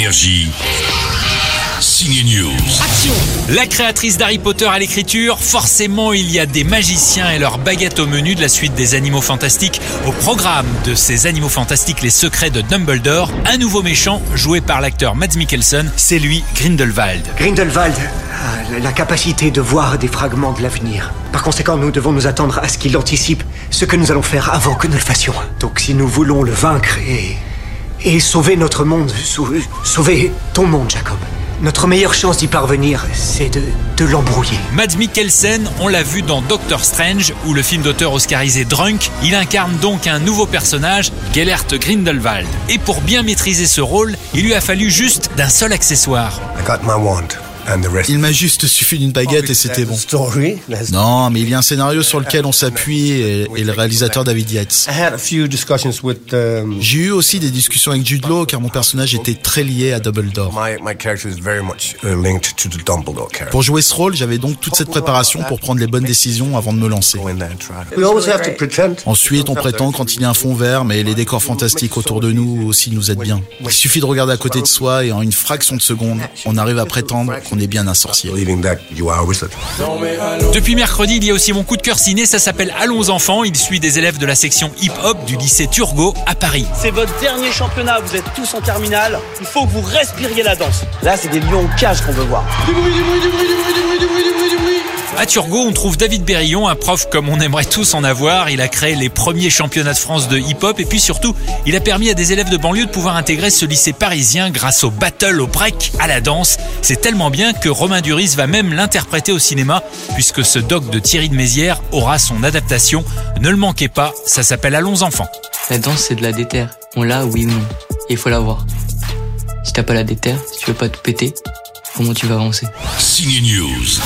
Énergie. Signe News. Action! La créatrice d'Harry Potter à l'écriture, forcément il y a des magiciens et leurs baguettes au menu de la suite des Animaux Fantastiques. Au programme de ces Animaux Fantastiques, les secrets de Dumbledore, un nouveau méchant joué par l'acteur Mads Mikkelsen, c'est lui, Grindelwald. Grindelwald a la capacité de voir des fragments de l'avenir. Par conséquent, nous devons nous attendre à ce qu'il anticipe ce que nous allons faire avant que nous le fassions. Donc si nous voulons le vaincre et sauver notre monde, sauver ton monde, Jacob. Notre meilleure chance d'y parvenir, c'est de l'embrouiller. Mads Mikkelsen, on l'a vu dans Doctor Strange, ou le film d'auteur oscarisé Drunk. Il incarne donc un nouveau personnage, Gellert Grindelwald. Et pour bien maîtriser ce rôle, il lui a fallu juste d'un seul accessoire. I got my wand. Il m'a juste suffi d'une baguette et c'était bon. Non, mais il y a un scénario sur lequel on s'appuie et le réalisateur David Yates. J'ai eu aussi des discussions avec Jude Law car mon personnage était très lié à Dumbledore. Pour jouer ce rôle, j'avais donc toute cette préparation pour prendre les bonnes décisions avant de me lancer. Ensuite, on prétend quand il y a un fond vert, mais les décors fantastiques autour de nous aussi nous aident bien. Il suffit de regarder à côté de soi et en une fraction de seconde, on arrive à prétendre qu'on est bien un sorcier. Depuis mercredi, il y a aussi mon coup de cœur ciné, ça s'appelle Allons enfants. Il suit des élèves de la section hip-hop du lycée Turgot à Paris. C'est votre dernier championnat, vous êtes tous en terminale, il faut que vous respiriez la danse. Là, c'est des lions en cage qu'on veut voir. À Turgot, on trouve David Bérillon, un prof comme on aimerait tous en avoir. Il a créé les premiers championnats de France de hip-hop et puis surtout, il a permis à des élèves de banlieue de pouvoir intégrer ce lycée parisien grâce au battle, au break, à la danse. C'est tellement bien que Romain Duris va même l'interpréter au cinéma puisque ce doc de Thierry de Mézières aura son adaptation. Ne le manquez pas, ça s'appelle Allons enfants. La danse, c'est de la déterre. On l'a, oui ou non. Il faut l'avoir. Si t'as pas la déterre, si tu veux pas te péter, comment tu vas avancer ? Signe News.